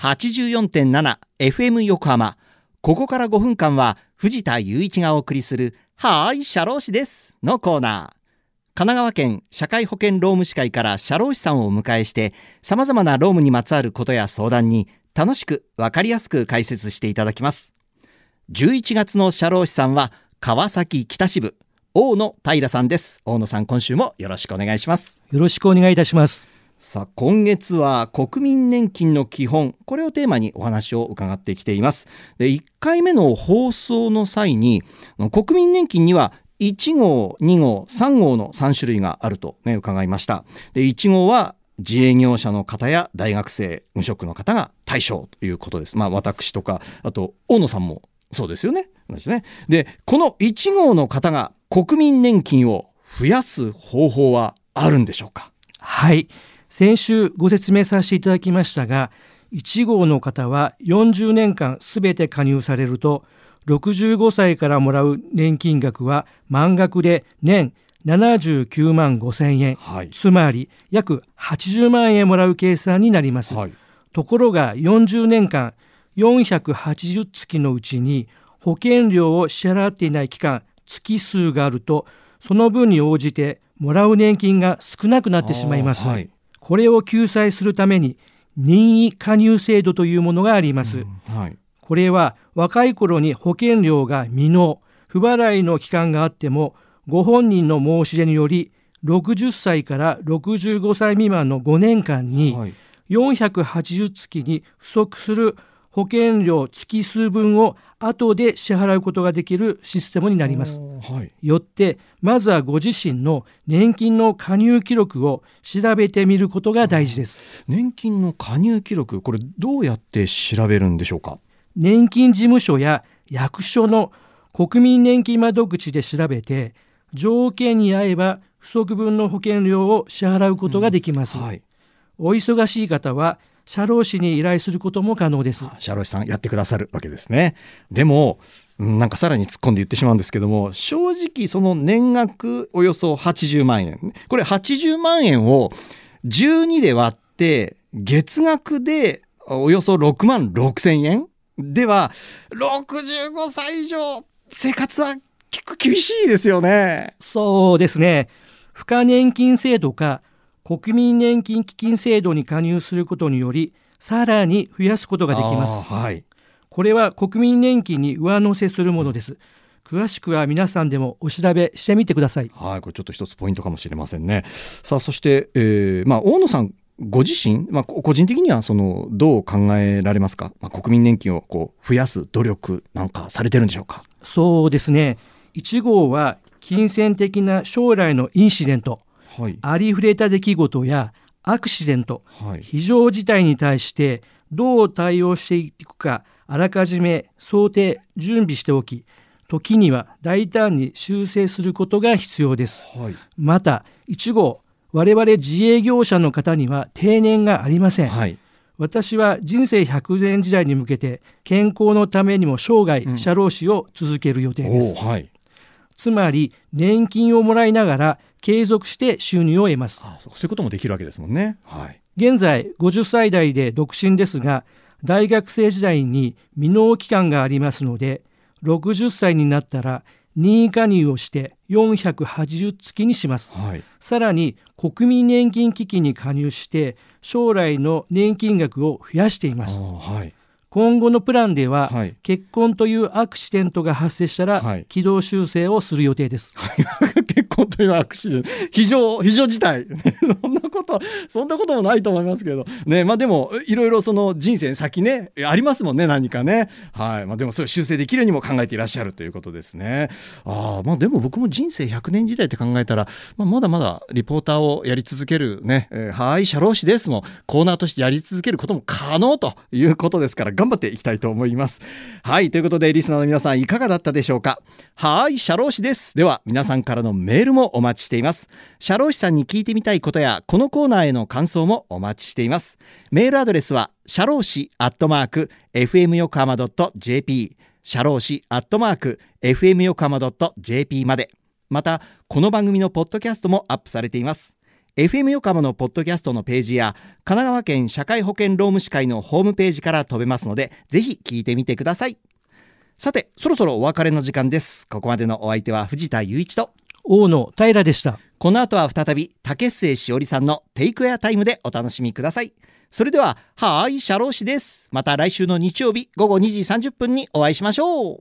84.7FM 横浜。ここから5分間は藤田雄一がお送りするはーい社労士ですのコーナー。神奈川県社会保険労務士会から社労士さんをお迎えして様々な労務にまつわることや相談に楽しくわかりやすく解説していただきます。11月の社労士さんは川崎北支部大野平さんです。大野さん、今週もよろしくお願いします。よろしくお願いいたします。さあ、今月は国民年金の基本、これをテーマにお話を伺ってきています。で、1回目の放送の際に国民年金には1号、2号、3号の3種類があると、ね、伺いました。で、1号は自営業者の方や大学生、無職の方が対象ということです。まあ、私とか、あと大野さんもそうですよね。で、この1号の方が国民年金を増やす方法はあるんでしょうか。はい、先週ご説明させていただきましたが、1号の方は40年間すべて加入されると65歳からもらう年金額は満額で年79万5千円、はい、つまり約80万円もらう計算になります、はい、ところが40年間480月のうちに保険料を支払っていない期間、月数があるとその分に応じてもらう年金が少なくなってしまいます、はい、これを救済するために任意加入制度というものがあります、うん、はい、これは若い頃に保険料が未納、不払いの期間があってもご本人の申し出により60歳から65歳未満の5年間に480月に不足する保険料月数分を後で支払うことができるシステムになります、はい、よってまずはご自身の年金の加入記録を調べてみることが大事です、うん、年金の加入記録、これどうやって調べるんでしょうか。年金事務所や役所の国民年金窓口で調べて、条件に合えば不足分の保険料を支払うことができます、うん、はい、お忙しい方は社労士に依頼することも可能です。社労士さんやってくださるわけですね。でもなんかさらに突っ込んで言ってしまうんですけども、正直その年額およそ80万円、これ80万円を12で割って月額でおよそ6万6千円では65歳以上生活は結構厳しいですよね。そうですね。付加年金制度か国民年金基金制度に加入することによりさらに増やすことができます、はい、これは国民年金に上乗せするものです。詳しくは皆さんでもお調べしてみてください、はい、これちょっと一つポイントかもしれませんね。さあ、そして、大野さんご自身、個人的にはどう考えられますか。国民年金を増やす努力なんかされてるんでしょうか。そうですね。1号は金銭的な将来のインシデント、はい、ありふれた出来事やアクシデント、はい、非常事態に対してどう対応していくか、あらかじめ想定準備しておき、時には大胆に修正することが必要です、はい、また1号、我々自営業者の方には定年がありません、はい、私は人生100年時代に向けて健康のためにも生涯、社労士を続ける予定です、はい、つまり年金をもらいながら継続して収入を得ます。ああ、そういうこともできるわけですもんね、はい、現在50歳代で独身ですが、大学生時代に未納期間がありますので、60歳になったら任意加入をして480月にします、はい、さらに国民年金基金に加入して将来の年金額を増やしています。あ、はい、今後のプランでは、はい、結婚というアクシデントが発生したら、はい、軌道修正をする予定です、はい、結婚というアクシデント、非常事態そんなこともないと思いますけど、ね、でもいろいろ人生先ねありますもんね、何かね、はい、でもそれを修正できるにも考えていらっしゃるということですね。でも僕も人生100年時代って考えたら、まだまだリポーターをやり続けるね、はい、社労士ですもコーナーとしてやり続けることも可能ということですから頑張っていきたいと思います。はい、ということでリスナーの皆さんいかがだったでしょうか。はい、社労士です。では皆さんからのメールもお待ちしています。社労士さんに聞いてみたいことやこのコーナーへの感想もお待ちしています。メールアドレスは社労士@fmyokohama.jp、社労士@fmyokohama.jp まで。またこの番組のポッドキャストもアップされています。FM 横浜のポッドキャストのページや神奈川県社会保険労務士会のホームページから飛べますので、ぜひ聞いてみてください。さて、そろそろお別れの時間です。ここまでのお相手は藤田雄一と大野平でした。この後は再び竹末しおりさんのテイクエアタイムでお楽しみください。それでは、はーい、社労士です。また来週の日曜日午後2時30分にお会いしましょう。